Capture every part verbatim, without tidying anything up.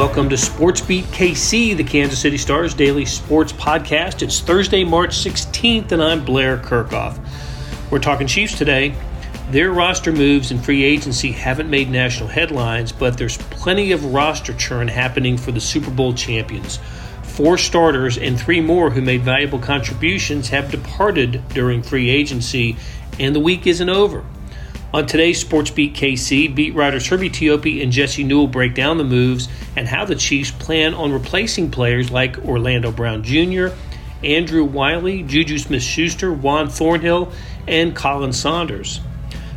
Welcome to Sportsbeat K C, the Kansas City Star's daily sports podcast. It's Thursday, March sixteenth, and I'm Blair Kirchhoff. We're talking Chiefs today. Their roster moves and free agency haven't made national headlines, but there's plenty of roster churn happening for the Super Bowl champions. Four starters and three more who made valuable contributions have departed during free agency, and the week isn't over. On today's Sportsbeat K C, beat writers Herbie Teope and Jesse Newell break down the moves and how the Chiefs plan on replacing players like Orlando Brown Junior, Andrew Wylie, JuJu Smith-Schuster, Juan Thornhill, and Khalen Saunders.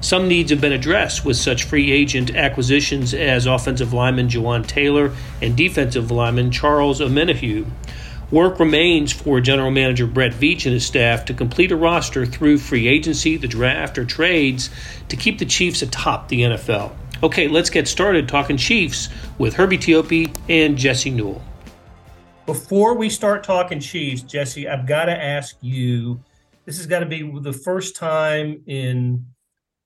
Some needs have been addressed with such free agent acquisitions as offensive lineman Jawaan Taylor and defensive lineman Charles Omenihu. Work remains for General Manager Brett Veach and his staff to complete a roster through free agency, the draft, or trades to keep the Chiefs atop the N F L. Okay, let's get started talking Chiefs with Herbie Teope and Jesse Newell. Before we start talking Chiefs, Jesse, I've got to ask you, this has got to be the first time in,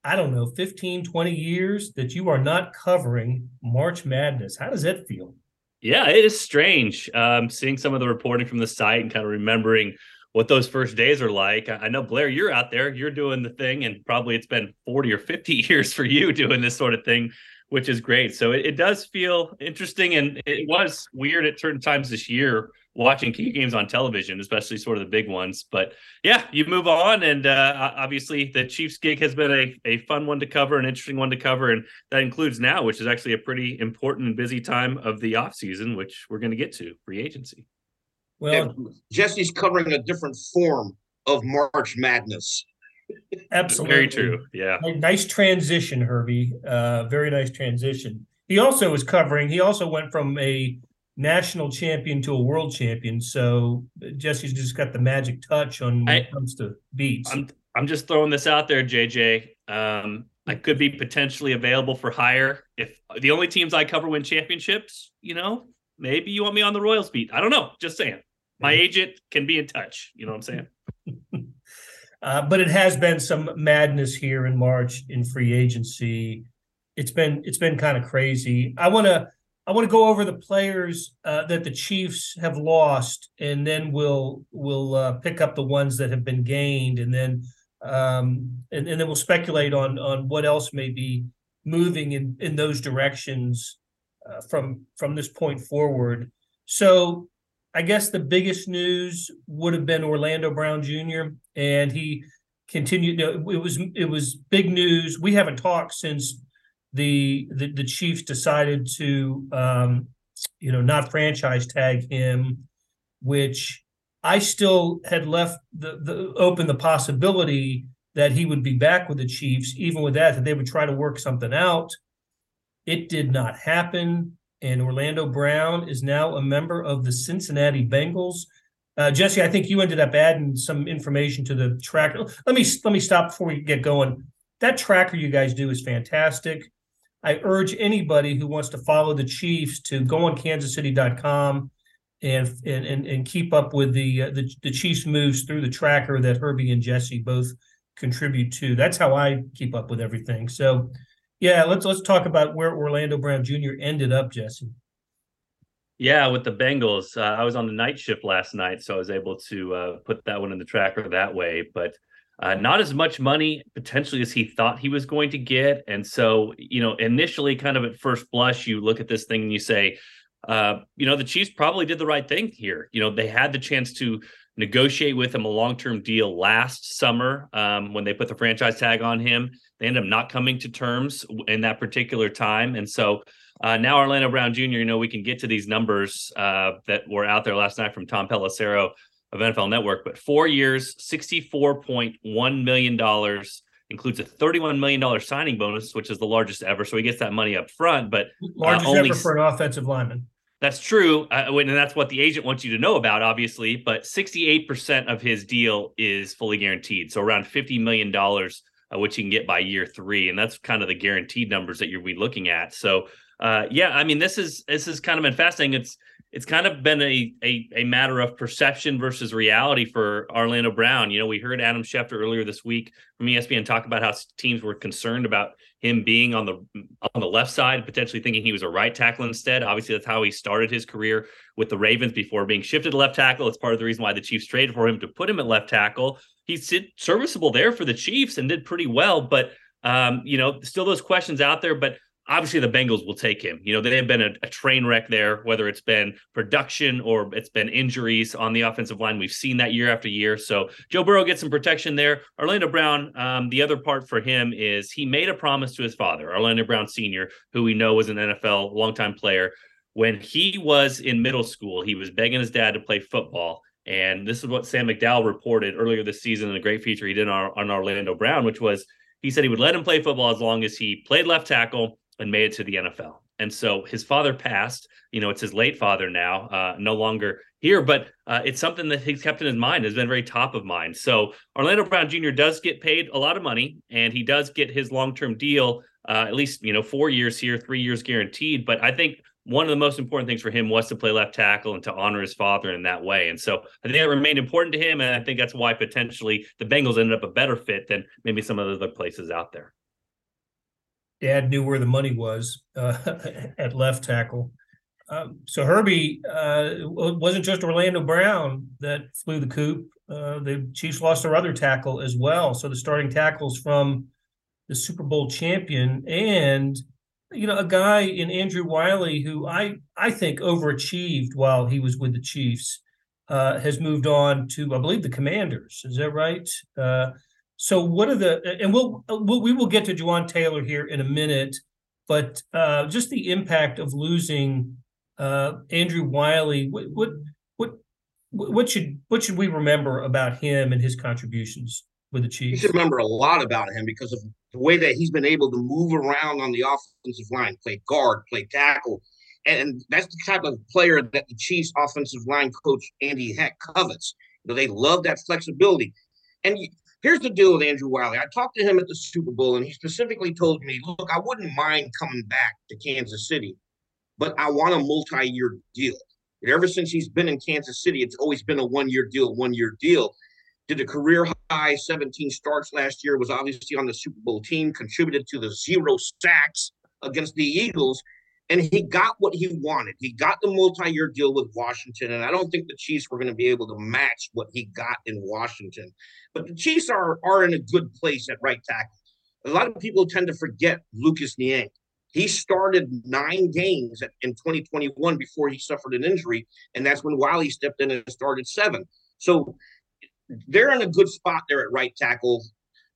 I don't know, fifteen, twenty years that you are not covering March Madness. How does that feel? Yeah, it is strange um, seeing some of the reporting from the site and kind of remembering what those first days are like. I know, Blair, you're out there, you're doing the thing, and probably it's been forty or fifty years for you doing this sort of thing, which is great. So it, it does feel interesting, and it was weird at certain times this year watching key games on television, especially sort of the big ones. But yeah, you move on, and uh, obviously the Chiefs gig has been a, a fun one to cover, an interesting one to cover, and that includes now, which is actually a pretty important and busy time of the offseason, which we're going to get to, free agency. Well, and Jesse's covering a different form of March Madness. Absolutely. Very true, yeah. Nice transition, Herbie. Uh, very nice transition. He also was covering, he also went from a national champion to a world champion. So Jesse's just got the magic touch on when I, it comes to beats. I'm, I'm just throwing this out there, J J. Um, I could be potentially available for hire. If the only teams I cover win championships, you know, maybe you want me on the Royals beat. I don't know. Just saying. My agent can be in touch. You know what I'm saying? Uh, but it has been some madness here in March in free agency. It's been it's been kind of crazy. I want to I want to go over the players uh, that the Chiefs have lost, and then we'll we'll uh, pick up the ones that have been gained, and then um, and, and then we'll speculate on on what else may be moving in, in those directions uh, from from this point forward. So I guess the biggest news would have been Orlando Brown Junior, and he continued. It was it was big news. We haven't talked since the the, the Chiefs decided to, um, you know, not franchise tag him, which I still had left the, the open the possibility that he would be back with the Chiefs. Even with that, that they would try to work something out. It did not happen. And Orlando Brown is now a member of the Cincinnati Bengals. Uh, Jesse, I think you ended up adding some information to the tracker. Let me let me stop before we get going. That tracker you guys do is fantastic. I urge anybody who wants to follow the Chiefs to go on kansas city dot com and and and, and keep up with the, uh, the the Chiefs moves through the tracker that Herbie and Jesse both contribute to. That's how I keep up with everything. So. Yeah, let's let's talk about where Orlando Brown Junior ended up, Jesse. Yeah, with the Bengals. Uh, I was on the night shift last night, so I was able to uh, put that one in the tracker that way. But uh, not as much money, potentially, as he thought he was going to get. And so, you know, initially, kind of at first blush, you look at this thing and you say, uh, you know, the Chiefs probably did the right thing here. You know, they had the chance to negotiate with him a long-term deal last summer um, when they put the franchise tag on him. They ended up not coming to terms in that particular time. And so uh, now Orlando Brown Junior, you know, we can get to these numbers uh, that were out there last night from Tom Pelissero of N F L Network, but four years, sixty-four point one million dollars, includes a thirty-one million dollars signing bonus, which is the largest ever. So he gets that money up front, but uh, largest only... ever for an offensive lineman. That's true, uh, and that's what the agent wants you to know about, obviously, but sixty-eight percent of his deal is fully guaranteed, so around fifty million dollars, uh, which he can get by year three, and that's kind of the guaranteed numbers that you're be looking at. So, uh, yeah, I mean, this is this has kind of been fascinating. It's it's kind of been a, a a matter of perception versus reality for Orlando Brown. You know, we heard Adam Schefter earlier this week from E S P N talk about how teams were concerned about him being on the on the left side, potentially thinking he was a right tackle instead. Obviously, that's how he started his career with the Ravens before being shifted to left tackle. It's part of the reason why the Chiefs traded for him to put him at left tackle. He's serviceable there for the Chiefs and did pretty well, but, um, you know, still those questions out there, but obviously the Bengals will take him. You know, they have been a, a train wreck there, whether it's been production or it's been injuries on the offensive line. We've seen that year after year. So Joe Burrow gets some protection there. Orlando Brown, um, the other part for him is he made a promise to his father, Orlando Brown Senior, who we know was an N F L longtime player. When he was in middle school, he was begging his dad to play football. And this is what Sam McDowell reported earlier this season in a great feature he did on, on Orlando Brown, which was he said he would let him play football as long as he played left tackle and made it to the N F L. And so his father passed, you know, it's his late father now, uh, no longer here, but uh, it's something that he's kept in his mind, has been very top of mind. So Orlando Brown Junior does get paid a lot of money, and he does get his long-term deal, uh, at least, you know, four years here, three years guaranteed. But I think one of the most important things for him was to play left tackle and to honor his father in that way. And so I think that remained important to him. And I think that's why potentially the Bengals ended up a better fit than maybe some of the other places out there. Dad knew where the money was uh, at left tackle. Um, so Herbie, uh, it wasn't just Orlando Brown that flew the coop. Uh, the Chiefs lost their other tackle as well. So the starting tackles from the Super Bowl champion and, you know, a guy in Andrew Wylie, who I, I think overachieved while he was with the Chiefs, uh, has moved on to, I believe, the Commanders. Is that right? Uh, so what are the – and we'll, we'll, we will get to Jawaan Taylor here in a minute, but uh, just the impact of losing uh, Andrew Wylie, what, what what what should what should we remember about him and his contributions with the Chiefs? You should remember a lot about him because of the way that he's been able to move around on the offensive line, play guard, play tackle. And that's the type of player that the Chiefs offensive line coach Andy Heck covets. You know, they love that flexibility. And here's the deal with Andrew Wylie. I talked to him at the Super Bowl, and he specifically told me, look, I wouldn't mind coming back to Kansas City, but I want a multi-year deal. And ever since he's been in Kansas City, it's always been a one-year deal, one-year deal. Did a career high seventeen starts last year, was obviously on the Super Bowl team, contributed to the zero sacks against the Eagles, and he got what he wanted. He got the multi-year deal with Washington, and I don't think the Chiefs were going to be able to match what he got in Washington. But the Chiefs are, are in a good place at right tackle. A lot of people tend to forget Lucas Niang. He started nine games in twenty twenty-one before he suffered an injury, and that's when Wylie stepped in and started seven. So they're in a good spot there at right tackle.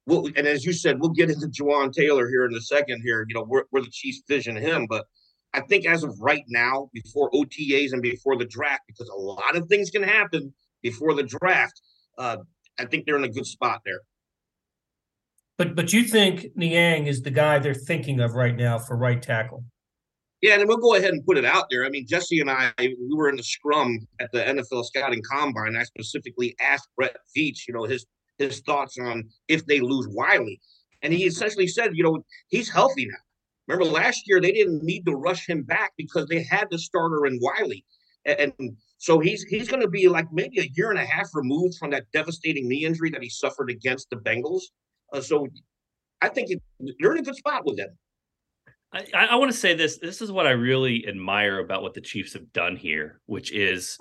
We'll, and as you said, we'll get into Jawaan Taylor here in a second here. You know, we're, we're the Chiefs vision him. But I think as of right now, before O T As and before the draft, because a lot of things can happen before the draft, uh, I think they're in a good spot there. But but you think Niang is the guy they're thinking of right now for right tackle? Yeah, and we'll go ahead and put it out there. I mean, Jesse and I, we were in the scrum at the N F L Scouting Combine. I specifically asked Brett Veach, you know, his his thoughts on if they lose Wylie. And he essentially said, you know, he's healthy now. Remember last year, they didn't need to rush him back because they had the starter in Wylie. And so he's he's going to be like maybe a year and a half removed from that devastating knee injury that he suffered against the Bengals. Uh, so I think you're in a good spot with him. I, I want to say this. This is what I really admire about what the Chiefs have done here, which is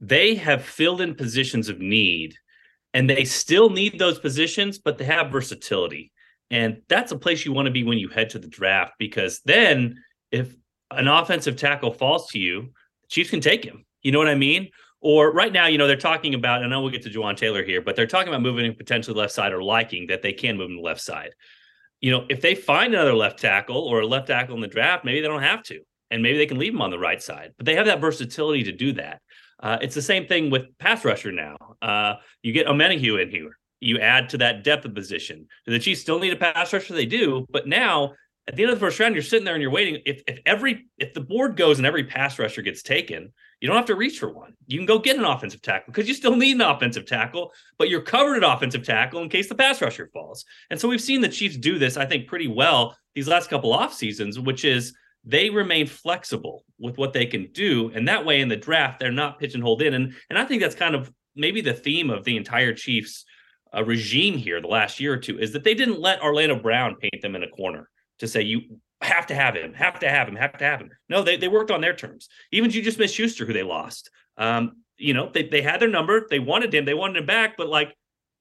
they have filled in positions of need, and they still need those positions, but they have versatility. And that's a place you want to be when you head to the draft, because then if an offensive tackle falls to you, the Chiefs can take him. You know what I mean? Or right now, you know, they're talking about, and I know we'll get to Jawaan Taylor here, but they're talking about moving him potentially left side or liking that they can move him to left side. You know, if they find another left tackle or a left tackle in the draft, maybe they don't have to, and maybe they can leave him on the right side. But they have that versatility to do that. Uh, it's the same thing with pass rusher now. Uh, you get Omenihu in here. You add to that depth of position. Do the Chiefs still need a pass rusher? They do. But now, at the end of the first round, you're sitting there and you're waiting. If if every if the board goes and every pass rusher gets taken, you don't have to reach for one. You can go get an offensive tackle because you still need an offensive tackle, but you're covered at offensive tackle in case the pass rusher falls. And so we've seen the Chiefs do this, I think, pretty well these last couple off seasons, which is they remain flexible with what they can do. And that way in the draft, they're not pigeonholed in. And, and I think that's kind of maybe the theme of the entire Chiefs uh, regime here the last year or two, is that they didn't let Orlando Brown paint them in a corner to say, you have to have him, have to have him, have to have him. No, they, they worked on their terms. Even JuJu Smith-Schuster, who they lost, um, you know, they, they had their number. They wanted him. They wanted him back. But like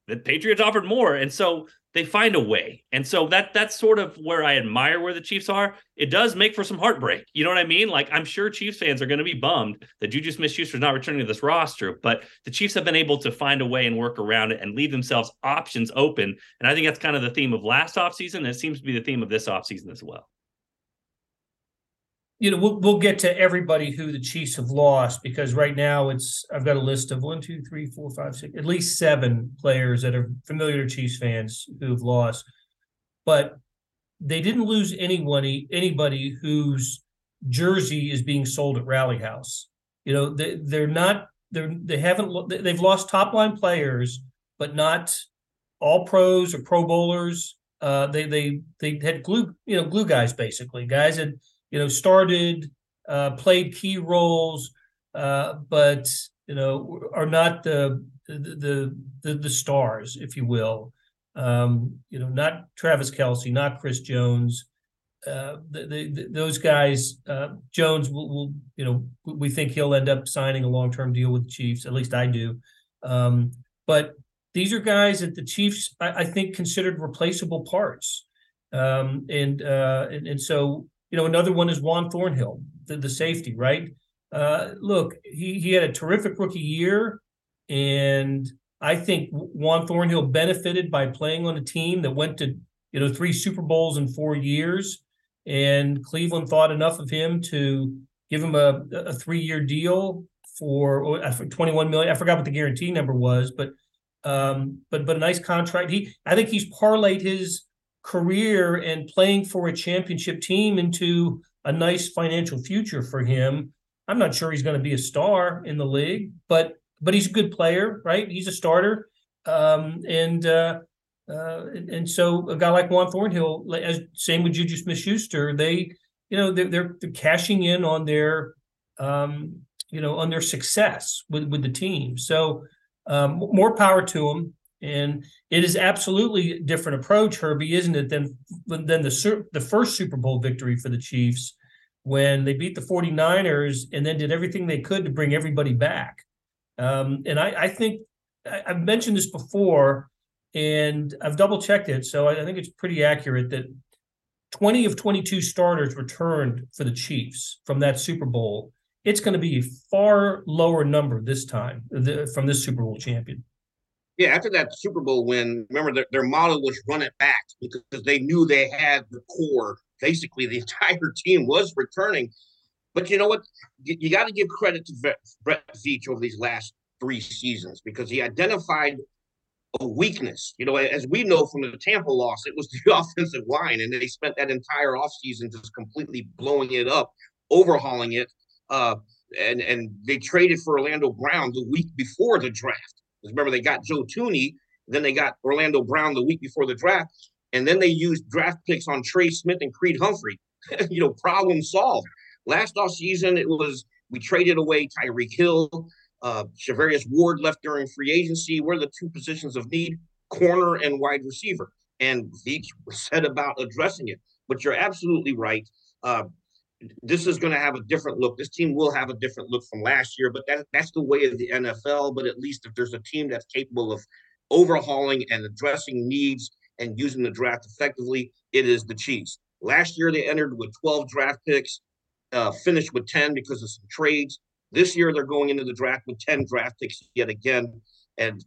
the Patriots offered more. And so they find a way. And so that that's sort of where I admire where the Chiefs are. It does make for some heartbreak. You know what I mean? Like, I'm sure Chiefs fans are going to be bummed that JuJu Smith-Schuster is not returning to this roster, but the Chiefs have been able to find a way and work around it and leave themselves options open. And I think that's kind of the theme of last offseason. And it seems to be the theme of this offseason as well. You know, we'll, we'll get to everybody who the Chiefs have lost, because right now it's, I've got a list of one, two, three, four, five, six, at least seven players that are familiar to Chiefs fans who've lost. But they didn't lose anyone, anybody whose jersey is being sold at Rally House. You know, they, they're not, they're, they haven't, they've lost top line players, but not all pros or pro bowlers. Uh, they, they, they had glue, you know, glue guys, basically guys that, you know, started, uh, played key roles, uh, but, you know, are not the the the, the stars, if you will. Um, you know, not Travis Kelce, not Chris Jones. Uh, the, the, the, those guys, uh, Jones will, will, you know, we think he'll end up signing a long-term deal with the Chiefs, at least I do. Um, but these are guys that the Chiefs, I, I think, considered replaceable parts. Um, and, uh, and and so... You know, another one is Juan Thornhill, the, the safety, right? Uh, look, he, he had a terrific rookie year, and I think Juan Thornhill benefited by playing on a team that went to, you know, three Super Bowls in four years, and Cleveland thought enough of him to give him a, a three-year deal for twenty-one million dollars. I forgot what the guarantee number was, but um, but but a nice contract. He, I think he's parlayed his career and playing for a championship team into a nice financial future for him. I'm not sure he's going to be a star in the league, but but he's a good player, right? He's a starter, um, and uh, uh, and so a guy like Juan Thornhill, as same with JuJu Smith-Schuster, they you know they're they're, they're cashing in on their um, you know on their success with with the team. So um, more power to them. And it is absolutely a different approach, Herbie, isn't it, than, than the the first Super Bowl victory for the Chiefs when they beat the forty-niners and then did everything they could to bring everybody back. Um, and I, I think I, I've mentioned this before, and I've double-checked it, so I, I think it's pretty accurate that twenty of twenty-two starters returned for the Chiefs from that Super Bowl. It's going to be a far lower number this time the, from this Super Bowl champion. Yeah, after that Super Bowl win, remember their, their motto was run it back, because they knew they had the core. Basically, the entire team was returning. But you know what? You, you got to give credit to Brett Veach over these last three seasons, because he identified a weakness. You know, as we know from the Tampa loss, it was the offensive line, and they spent that entire offseason just completely blowing it up, overhauling it. Uh, and, and they traded for Orlando Brown the week before the draft. Remember, they got Joe Tooney, then they got Orlando Brown the week before the draft, and then they used draft picks on Trey Smith and Creed Humphrey. You know, problem solved. Last offseason, it was we traded away Tyreek Hill. Uh, Shavarius Ward left during free agency. Where the two positions of need, corner and wide receiver. And Veach said about addressing it. But you're absolutely right. Uh, This is going to have a different look. This team will have a different look from last year, but that, that's the way of the N F L. But at least if there's a team that's capable of overhauling and addressing needs and using the draft effectively, it is the Chiefs. Last year, they entered with twelve draft picks, uh, finished with ten because of some trades. This year, they're going into the draft with ten draft picks yet again. And,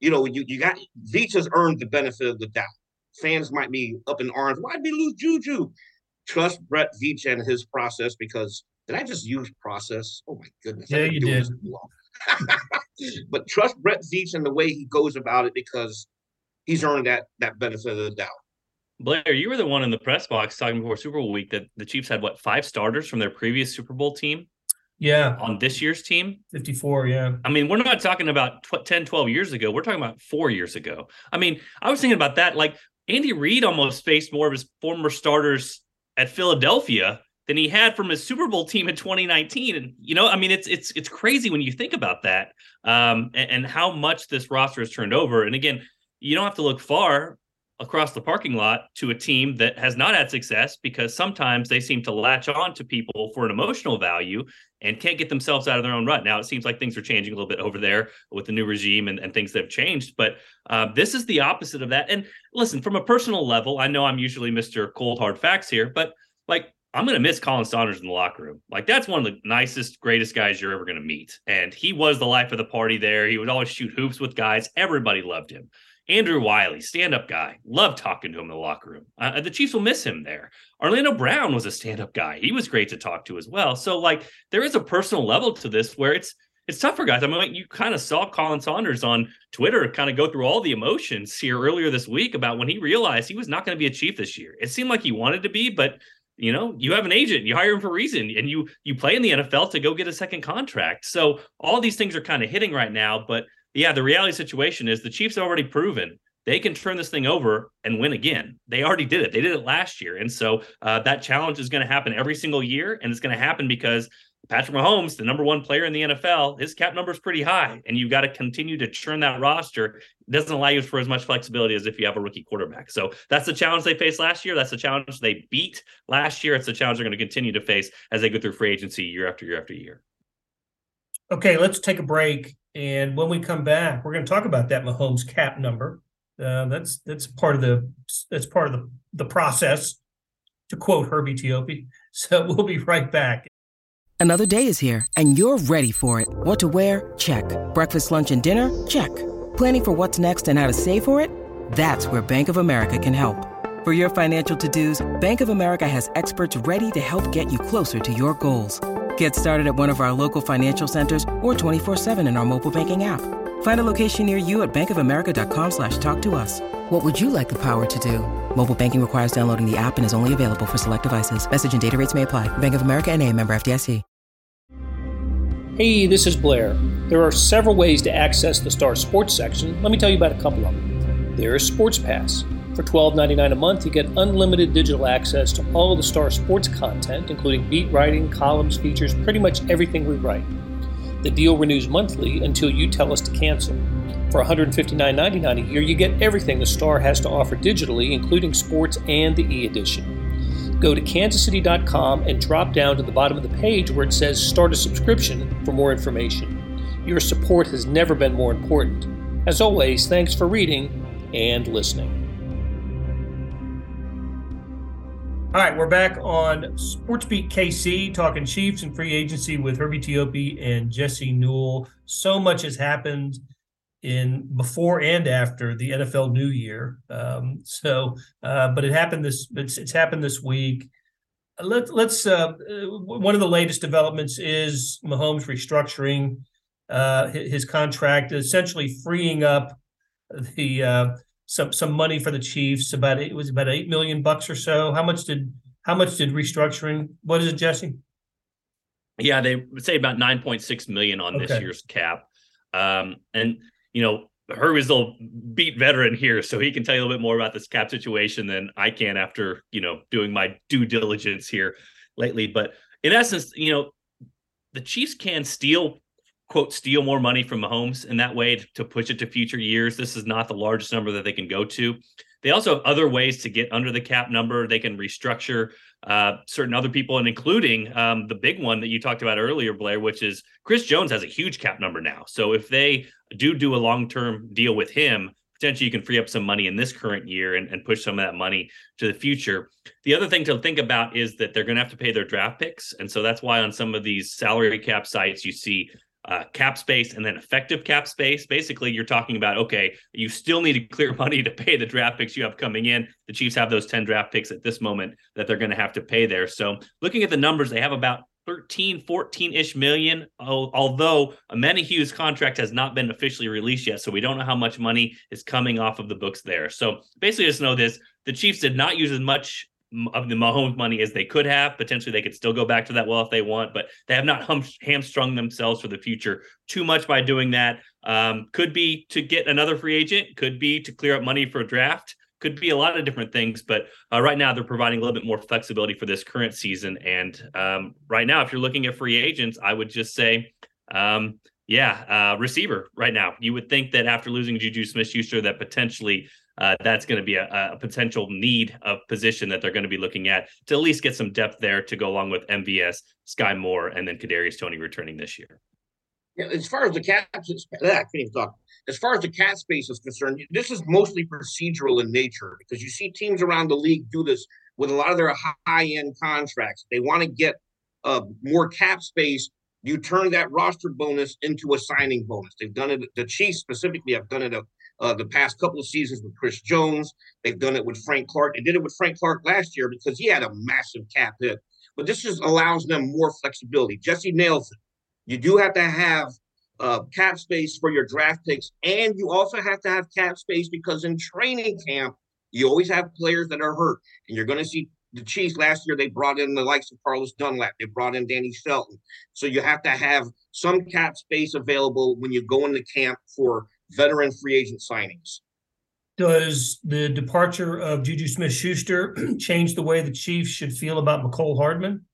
you know, you, you got Veach has earned the benefit of the doubt. Fans might be up in arms. Why'd we lose JuJu? Trust Brett Veach and his process, because did I just use process? Oh my goodness! Yeah, you did. But trust Brett Veach and the way he goes about it, because he's earned that that benefit of the doubt. Blair, you were the one in the press box talking before Super Bowl week that the Chiefs had what five starters from their previous Super Bowl team? Yeah, on this year's team, fifty-four. Yeah, I mean, we're not talking about ten, twelve years ago. We're talking about four years ago. I mean, I was thinking about that. Like Andy Reid almost faced more of his former starters at Philadelphia than he had from his Super Bowl team in twenty nineteen. And, you know, I mean, it's it's it's crazy when you think about that um, and, and how much this roster has turned over. And again, you don't have to look far across the parking lot to a team that has not had success, because sometimes they seem to latch on to people for an emotional value and can't get themselves out of their own rut. Now, it seems like things are changing a little bit over there with the new regime and, and things that have changed. But uh, this is the opposite of that. And listen, from a personal level, I know I'm usually Mister Cold Hard Facts here, but like, I'm going to miss Khalen Saunders in the locker room. Like, that's one of the nicest, greatest guys you're ever going to meet. And he was the life of the party there. He would always shoot hoops with guys. Everybody loved him. Andrew Wylie, stand-up guy. Loved talking to him in the locker room. Uh, the Chiefs will miss him there. Orlando Brown was a stand-up guy. He was great to talk to as well. So, like, there is a personal level to this where it's it's tough for guys. I mean, like, you kind of saw Khalen Saunders on Twitter kind of go through all the emotions here earlier this week about when he realized he was not going to be a Chief this year. It seemed like he wanted to be, but you know, you have an agent, you hire him for a reason, and you you play in the N F L to go get a second contract. So all these things are kind of hitting right now. But yeah, the reality situation is the Chiefs have already proven they can turn this thing over and win again. They already did it. They did it last year. And so uh, that challenge is going to happen every single year. And it's going to happen because Patrick Mahomes, the number one player in the N F L, his cap number is pretty high. And you've got to continue to churn that roster. It doesn't allow you for as much flexibility as if you have a rookie quarterback. So that's the challenge they faced last year. That's the challenge they beat last year. It's the challenge they're going to continue to face as they go through free agency year after year after year. Okay, let's take a break. And when we come back, we're going to talk about that Mahomes cap number. Uh, that's that's part of the that's part of the, the process, to quote Herbie Teope. So we'll be right back. Another day is here, and you're ready for it. What to wear? Check. Breakfast, lunch, and dinner? Check. Planning for what's next and how to save for it? That's where Bank of America can help. For your financial to-dos, Bank of America has experts ready to help get you closer to your goals. Get started at one of our local financial centers or twenty-four seven in our mobile banking app. Find a location near you at bankofamerica.com slash talk to us. What would you like the power to do? Mobile banking requires downloading the app and is only available for select devices. Message and data rates may apply. Bank of America N A, member F D I C. Hey, this is Blair. There are several ways to access the Star Sports section. Let me tell you about a couple of them. There is Sports Pass. For twelve dollars and ninety-nine cents a month, you get unlimited digital access to all of the Star Sports content, including beat writing, columns, features, pretty much everything we write. The deal renews monthly until you tell us to cancel. For one hundred fifty-nine dollars and ninety-nine cents a year, you get everything the Star has to offer digitally, including sports and the e-edition. Go to kansas city dot com and drop down to the bottom of the page where it says Start a Subscription for more information. Your support has never been more important. As always, thanks for reading and listening. All right, we're back on Sportsbeat K C, talking Chiefs and free agency with Herbie Teope and Jesse Newell. So much has happened in before and after the N F L New Year. Um, so, uh, but it happened this it's, it's happened this week. Let's let's uh, one of the latest developments is Mahomes restructuring uh, his contract, essentially freeing up the. Uh, Some some money for the Chiefs. About it was about eight million bucks or so. How much did how much did restructuring? What is it, Jesse? Yeah, they would say about nine point six million on okay. this year's cap. Um, and you know, Herbie's a little beat veteran here, so he can tell you a little bit more about this cap situation than I can after you know doing my due diligence here lately. But in essence, you know, the Chiefs can steal. quote, steal more money from Mahomes in that way to push it to future years. This is not the largest number that they can go to. They also have other ways to get under the cap number. They can restructure uh, certain other people, and including um, the big one that you talked about earlier, Blair, which is Chris Jones has a huge cap number now. So if they do do a long-term deal with him, potentially you can free up some money in this current year and, and push some of that money to the future. The other thing to think about is that they're going to have to pay their draft picks. And so that's why on some of these salary cap sites, you see Uh, cap space and then effective cap space. Basically, you're talking about, okay, you still need to clear money to pay the draft picks you have coming in. The Chiefs have those ten draft picks at this moment that they're going to have to pay there. So looking at the numbers, they have about thirteen, fourteen-ish million, although Omenihu's contract has not been officially released yet, so we don't know how much money is coming off of the books there. So basically, just know this, the Chiefs did not use as much of the Mahomes money as they could have. Potentially they could still go back to that well if they want, but they have not hum- hamstrung themselves for the future too much by doing that. Um, could be to get another free agent, could be to clear up money for a draft, could be a lot of different things, but uh, right now they're providing a little bit more flexibility for this current season. And um, right now, if you're looking at free agents, I would just say, um, yeah, uh, receiver right now. You would think that after losing JuJu Smith-Schuster, that potentially uh, that's going to be a, a potential need of position that they're going to be looking at to at least get some depth there to go along with M V S, Sky Moore, and then Kadarius Toney returning this year. Yeah, as far as the cap, I can't even talk. As far as the cap space is concerned, this is mostly procedural in nature because you see teams around the league do this with a lot of their high-end contracts. They want to get uh, more cap space. You turn that roster bonus into a signing bonus. They've done it. The Chiefs specifically have done it uh, the past couple of seasons with Chris Jones. They've done it with Frank Clark. They did it with Frank Clark last year because he had a massive cap hit. But this just allows them more flexibility. Jesse Newell. You do have to have uh, cap space for your draft picks, and you also have to have cap space because in training camp, you always have players that are hurt. And you're going to see the Chiefs last year, they brought in the likes of Carlos Dunlap. They brought in Danny Shelton. So you have to have some cap space available when you go into camp for veteran free agent signings. Does the departure of JuJu Smith-Schuster change the way the Chiefs should feel about Mecole Hardman?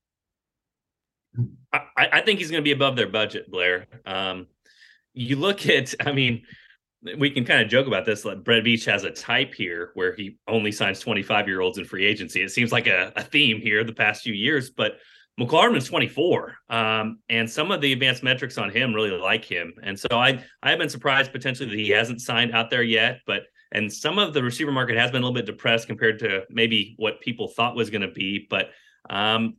I, I think he's going to be above their budget, Blair. Um, you look at, I mean, we can kind of joke about this. Like Brett Veach has a type here where he only signs twenty-five-year-olds in free agency. It seems like a, a theme here the past few years, but Mecole Hardman's twenty-four, um, and some of the advanced metrics on him really like him. And so I, I've been surprised potentially that he hasn't signed out there yet, but and some of the receiver market has been a little bit depressed compared to maybe what people thought was going to be, but um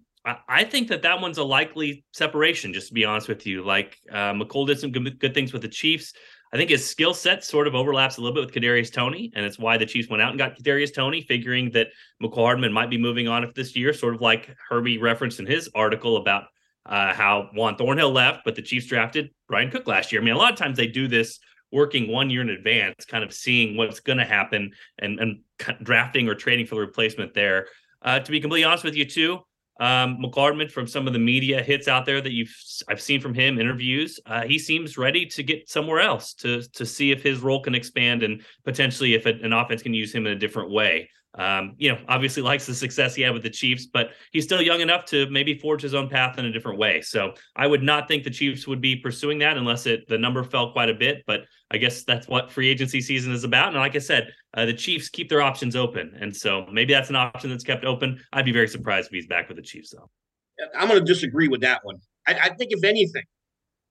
I think that that one's a likely separation, just to be honest with you. Like, uh, Mecole did some good, good things with the Chiefs. I think his skill set sort of overlaps a little bit with Kadarius Toney, and it's why the Chiefs went out and got Kadarius Toney, figuring that Mecole Hardman might be moving on if this year, sort of like Herbie referenced in his article about uh, how Juan Thornhill left, but the Chiefs drafted Brian Cook last year. I mean, a lot of times they do this working one year in advance, kind of seeing what's going to happen and, and drafting or trading for the replacement there. Uh, to be completely honest with you, too, Um, Mecole Hardman, from some of the media hits out there that you've I've seen from him, interviews, uh, he seems ready to get somewhere else to to see if his role can expand and potentially if an offense can use him in a different way. Um, you know, obviously likes the success he had with the Chiefs, but he's still young enough to maybe forge his own path in a different way. So I would not think the Chiefs would be pursuing that unless it the number fell quite a bit. But I guess that's what free agency season is about. And like I said, uh, the Chiefs keep their options open. And so maybe that's an option that's kept open. I'd be very surprised if he's back with the Chiefs, though. I'm going to disagree with that one. I, I think if anything,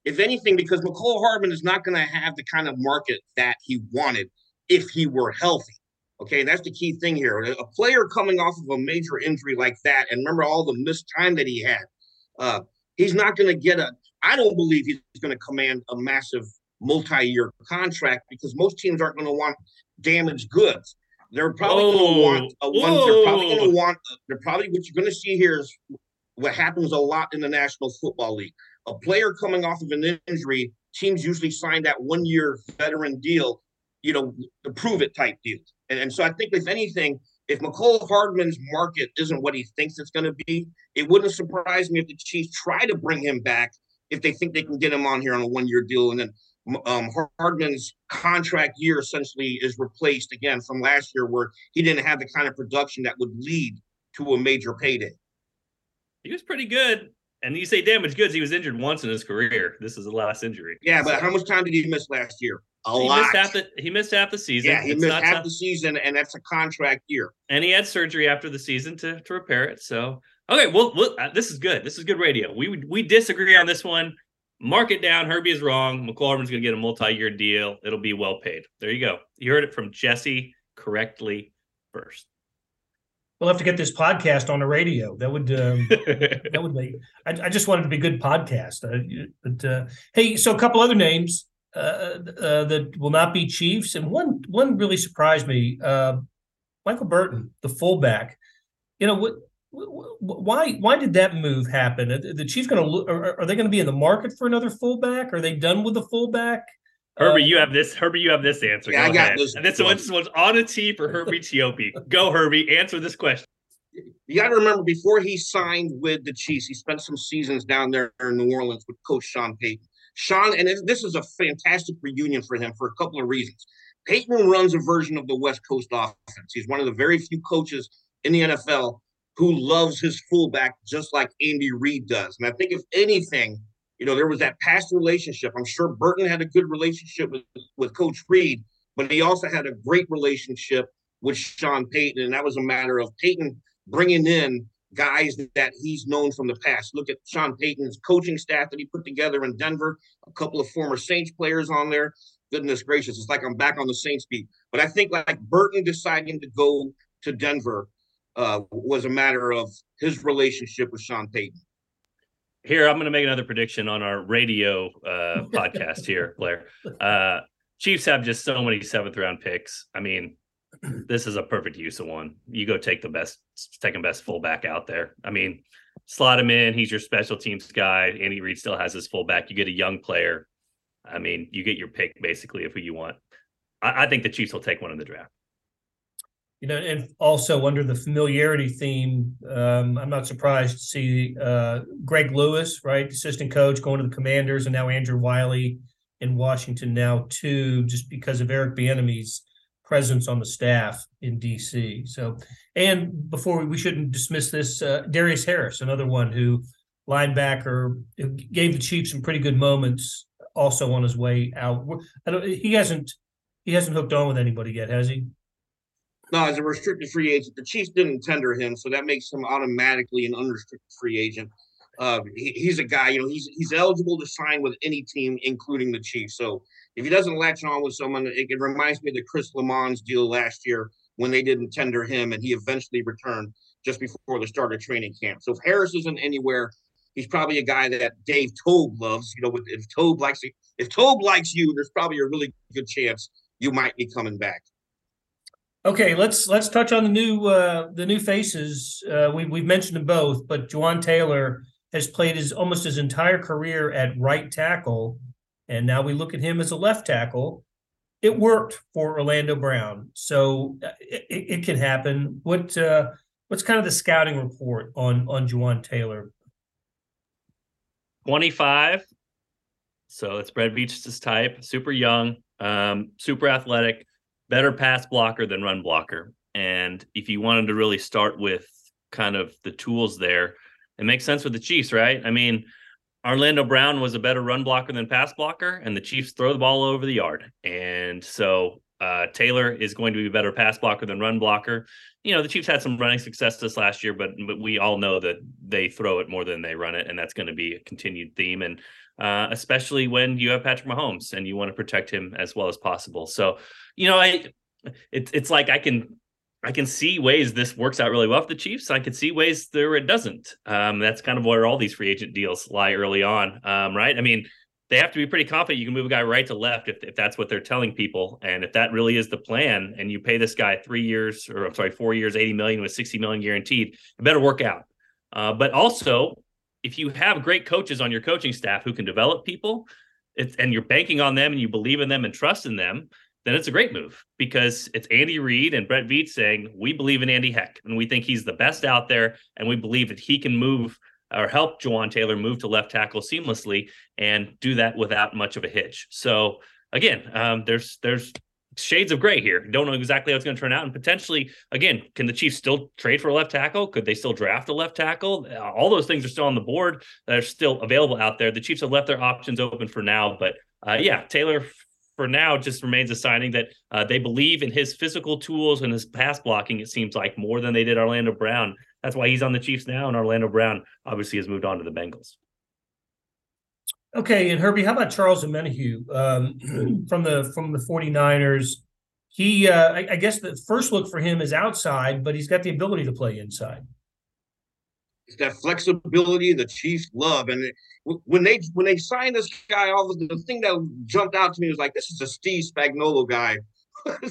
if anything, because Mecole Hardman is not going to have the kind of market that he wanted if he were healthy. Okay, and that's the key thing here. A player coming off of a major injury like that, and remember all the missed time that he had, uh, he's not going to get a – I don't believe he's going to command a massive multi-year contract because most teams aren't going to want damaged goods. They're probably oh, going to want – a one. Whoa. They're probably going to want – they're probably – what you're going to see here is what happens a lot in the National Football League. A player coming off of an injury, teams usually sign that one-year veteran deal, you know, the prove-it type deal. And, and so I think, if anything, if Mecole Hardman's market isn't what he thinks it's going to be, it wouldn't surprise me if the Chiefs try to bring him back if they think they can get him on here on a one-year deal. And then um, Hardman's contract year essentially is replaced again from last year where he didn't have the kind of production that would lead to a major payday. He was pretty good. And you say damaged goods. He was injured once in his career. This is the last injury. Yeah, but how much time did he miss last year? A he lot. Missed half the, he missed half the season. Yeah, he it's missed half tough. the season, and that's a contract year. And he had surgery after the season to, to repair it. So, okay, well, well uh, this is good. This is good radio. We we disagree on this one. Mark it down. Herbie is wrong. Mecole Hardman's going to get a multi-year deal. It'll be well paid. There you go. You heard it from Jesse correctly first. We'll have to get this podcast on the radio. That would um, that would be. I, I just wanted to be a good podcast. Uh, but uh, hey, so a couple other names uh, uh, that will not be Chiefs, and one one really surprised me. Uh, Michael Burton, the fullback. You know what? Wh- wh- why why did that move happen? Are the Chiefs going to are, are they going to be in the market for another fullback? Are they done with the fullback? Herbie, you have this. Herbie, you have this answer. Yeah, go I got ahead. this. And this one's one. on a tee for Herbie Teope. Go, Herbie. Answer this question. You got to remember, before he signed with the Chiefs, he spent some seasons down there in New Orleans with Coach Sean Payton. Sean, and this is a fantastic reunion for him for a couple of reasons. Payton runs a version of the West Coast offense. He's one of the very few coaches in the N F L who loves his fullback just like Andy Reid does. And I think if anything, you know, there was that past relationship. I'm sure Burton had a good relationship with, with Coach Reid, but he also had a great relationship with Sean Payton. And that was a matter of Payton bringing in guys that he's known from the past. Look at Sean Payton's coaching staff that he put together in Denver, a couple of former Saints players on there. Goodness gracious, it's like I'm back on the Saints beat. But I think like Burton deciding to go to Denver uh, was a matter of his relationship with Sean Payton. Here, I'm going to make another prediction on our radio uh, podcast here, Blair. Uh, Chiefs have just so many seventh-round picks. I mean, this is a perfect use of one. You go take the best, second best fullback out there. I mean, slot him in. He's your special teams guy. Andy Reid still has his fullback. You get a young player. I mean, you get your pick basically of who you want. I, I think the Chiefs will take one in the draft. You know, and also under the familiarity theme, um, I'm not surprised to see uh, Greg Lewis, right, assistant coach, going to the Commanders, and now Andrew Wylie in Washington now too, just because of Eric Bieniemy's presence on the staff in D C. So, and before we, we shouldn't dismiss this, uh, Darius Harris, another one who linebacker who gave the Chiefs some pretty good moments, also on his way out. I don't, he hasn't he hasn't hooked on with anybody yet, has he? No, as a restricted free agent, the Chiefs didn't tender him, so that makes him automatically an unrestricted free agent. Uh, he, he's a guy, you know, he's he's eligible to sign with any team, including the Chiefs. So if he doesn't latch on with someone, it, it reminds me of the Chris LeMond's deal last year when they didn't tender him, and he eventually returned just before the start of training camp. So if Harris isn't anywhere, he's probably a guy that Dave Toub loves. You know, if Toub likes if Toub likes you, there's probably a really good chance you might be coming back. Okay, let's let's touch on the new uh, the new faces. Uh, we we've mentioned them both, but Jawaan Taylor has played his almost his entire career at right tackle, and now we look at him as a left tackle. It worked for Orlando Brown, so it, it can happen. What uh, what's kind of the scouting report on on Jawaan Taylor? twenty-five, so it's Brett Veach's type, super young, um, super athletic, better pass blocker than run blocker. And if you wanted to really start with kind of the tools there, it makes sense with the Chiefs, right? I mean, Orlando Brown was a better run blocker than pass blocker, and the Chiefs throw the ball over the yard. And so uh, Taylor is going to be a better pass blocker than run blocker. You know, the Chiefs had some running success this last year, but, but we all know that they throw it more than they run it, and that's going to be a continued theme, and uh, especially when you have Patrick Mahomes and you want to protect him as well as possible. So, you know, I it, it's like I can I can see ways this works out really well for the Chiefs. I can see ways there it doesn't. Um, that's kind of where all these free agent deals lie early on, um, right? I mean, they have to be pretty confident you can move a guy right to left if, if that's what they're telling people. And if that really is the plan and you pay this guy three years or I'm sorry, four years, eighty million with sixty million guaranteed, it better work out. Uh, but also if you have great coaches on your coaching staff who can develop people it's, and you're banking on them and you believe in them and trust in them, then it's a great move because it's Andy Reid and Brett Veach saying, we believe in Andy Heck and we think he's the best out there. And we believe that he can move or help Jawaan Taylor move to left tackle seamlessly and do that without much of a hitch. So again, um, there's there's shades of gray here. Don't know exactly how it's going to turn out. And potentially, again, can the Chiefs still trade for a left tackle? Could they still draft a left tackle? All those things are still on the board that are still available out there. The Chiefs have left their options open for now. But uh, yeah, Taylor for now just remains a signing that uh, they believe in his physical tools and his pass blocking, it seems like, more than they did Orlando Brown. That's why he's on the Chiefs now, and Orlando Brown obviously has moved on to the Bengals. Okay, and Herbie, how about Charles Omenihu um, from the from the forty-niners? He, uh, I, I guess the first look for him is outside, but he's got the ability to play inside. It's that flexibility the Chiefs love. And when they when they signed this guy, all of the thing that jumped out to me was like, this is a Steve Spagnuolo guy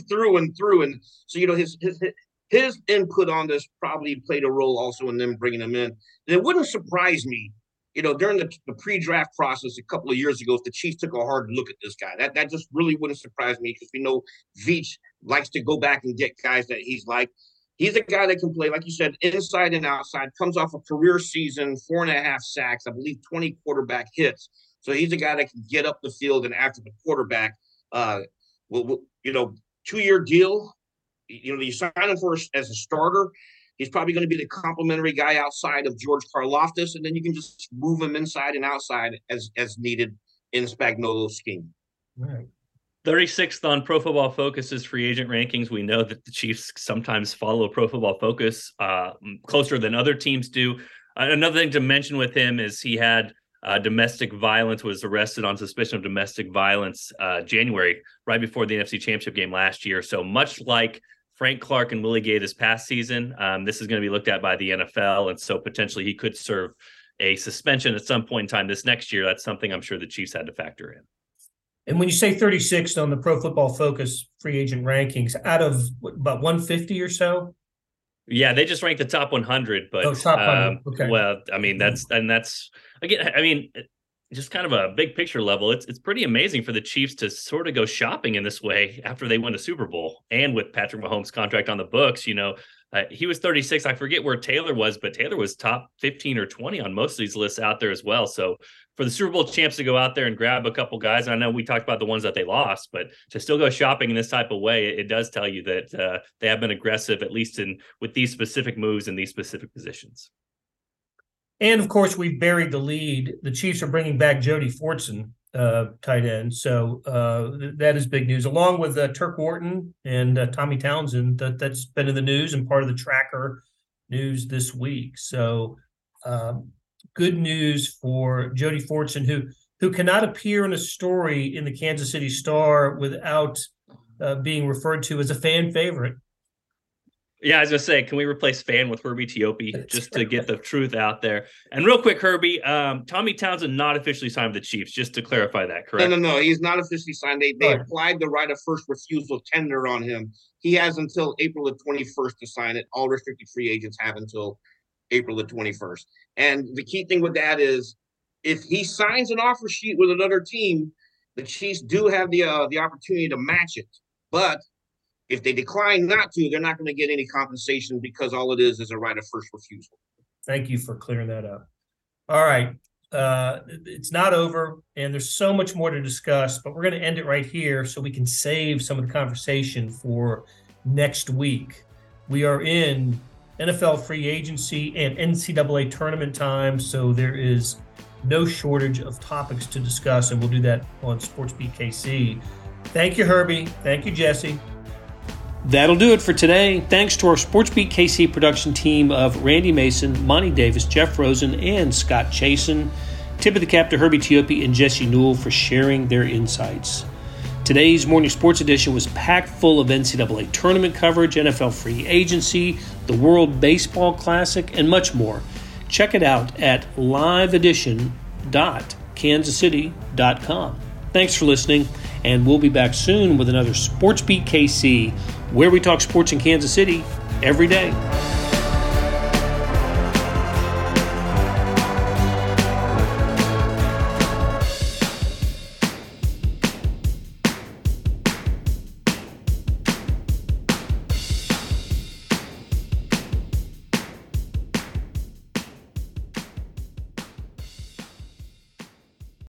through and through. And so, you know, his his. his His input on this probably played a role also in them bringing him in. And it wouldn't surprise me, you know, during the, the pre-draft process a couple of years ago, if the Chiefs took a hard look at this guy. That that just really wouldn't surprise me because we know Veach likes to go back and get guys that he's like. He's a guy that can play, like you said, inside and outside, comes off a career season, four and a half sacks, I believe twenty quarterback hits. So he's a guy that can get up the field and after the quarterback. Uh, will, will, you know, two-year deal. You know, you sign him for as a starter. He's probably going to be the complimentary guy outside of George Karlaftis, and then you can just move him inside and outside as as needed in Spagnuolo's scheme. Right. thirty-sixth on Pro Football Focus's free agent rankings. We know that the Chiefs sometimes follow Pro Football Focus uh, closer than other teams do. Another thing to mention with him is he had uh, domestic violence, was arrested on suspicion of domestic violence uh, January, right before the N F C Championship game last year. So much like Frank Clark and Willie Gay this past season, um, this is going to be looked at by the N F L, and so potentially he could serve a suspension at some point in time this next year. That's something I'm sure the Chiefs had to factor in. And when you say thirty-sixth on the Pro Football Focus free agent rankings, out of about one hundred fifty or so? Yeah, they just ranked the top one hundred. But, oh, top one hundred. Um, okay. Well, I mean, that's – and that's – again, I mean, just kind of a big picture level, it's it's pretty amazing for the Chiefs to sort of go shopping in this way after they won a Super Bowl. And with Patrick Mahomes' contract on the books, you know, uh, he was thirty-six. I forget where Taylor was, but Taylor was top fifteen or twenty on most of these lists out there as well. So for the Super Bowl champs to go out there and grab a couple guys, I know we talked about the ones that they lost, but to still go shopping in this type of way, it, it does tell you that uh, they have been aggressive, at least in with these specific moves in these specific positions. And, of course, we've buried the lead. The Chiefs are bringing back Jody Fortson, uh, tight end. So uh, th- that is big news, along with uh, Turk Wharton and uh, Tommy Townsend. That, that's been in the news and part of the tracker news this week. So um, good news for Jody Fortson, who who cannot appear in a story in the Kansas City Star without uh, being referred to as a fan favorite. Yeah, I was going to say, can we replace fan with Herbie Teope just to get the truth out there? And real quick, Herbie, um, Tommy Townsend not officially signed with the Chiefs, just to clarify that, correct? No, no, no, he's not officially signed. They they right. applied the right of first refusal tender on him. He has until April the twenty-first to sign it. All restricted free agents have until April the twenty-first. And the key thing with that is if he signs an offer sheet with another team, the Chiefs do have the uh, the opportunity to match it. But if they decline not to, they're not going to get any compensation because all it is is a right of first refusal. Thank you for clearing that up. All right. Uh, it's not over, and there's so much more to discuss, but we're going to end it right here so we can save some of the conversation for next week. We are in N F L free agency and N C double A tournament time, so there is no shortage of topics to discuss, and we'll do that on Sportsbeat K C. Thank you, Herbie. Thank you, Jesse. That'll do it for today. Thanks to our Sportsbeat K C production team of Randy Mason, Monty Davis, Jeff Rosen, and Scott Chasen. Tip of the cap to Herbie Teope and Jesse Newell for sharing their insights. Today's Morning Sports Edition was packed full of N C double A tournament coverage, N F L free agency, the World Baseball Classic, and much more. Check it out at live edition dot kansas city dot com. Thanks for listening, and we'll be back soon with another Sportsbeat K C, where we talk sports in Kansas City every day.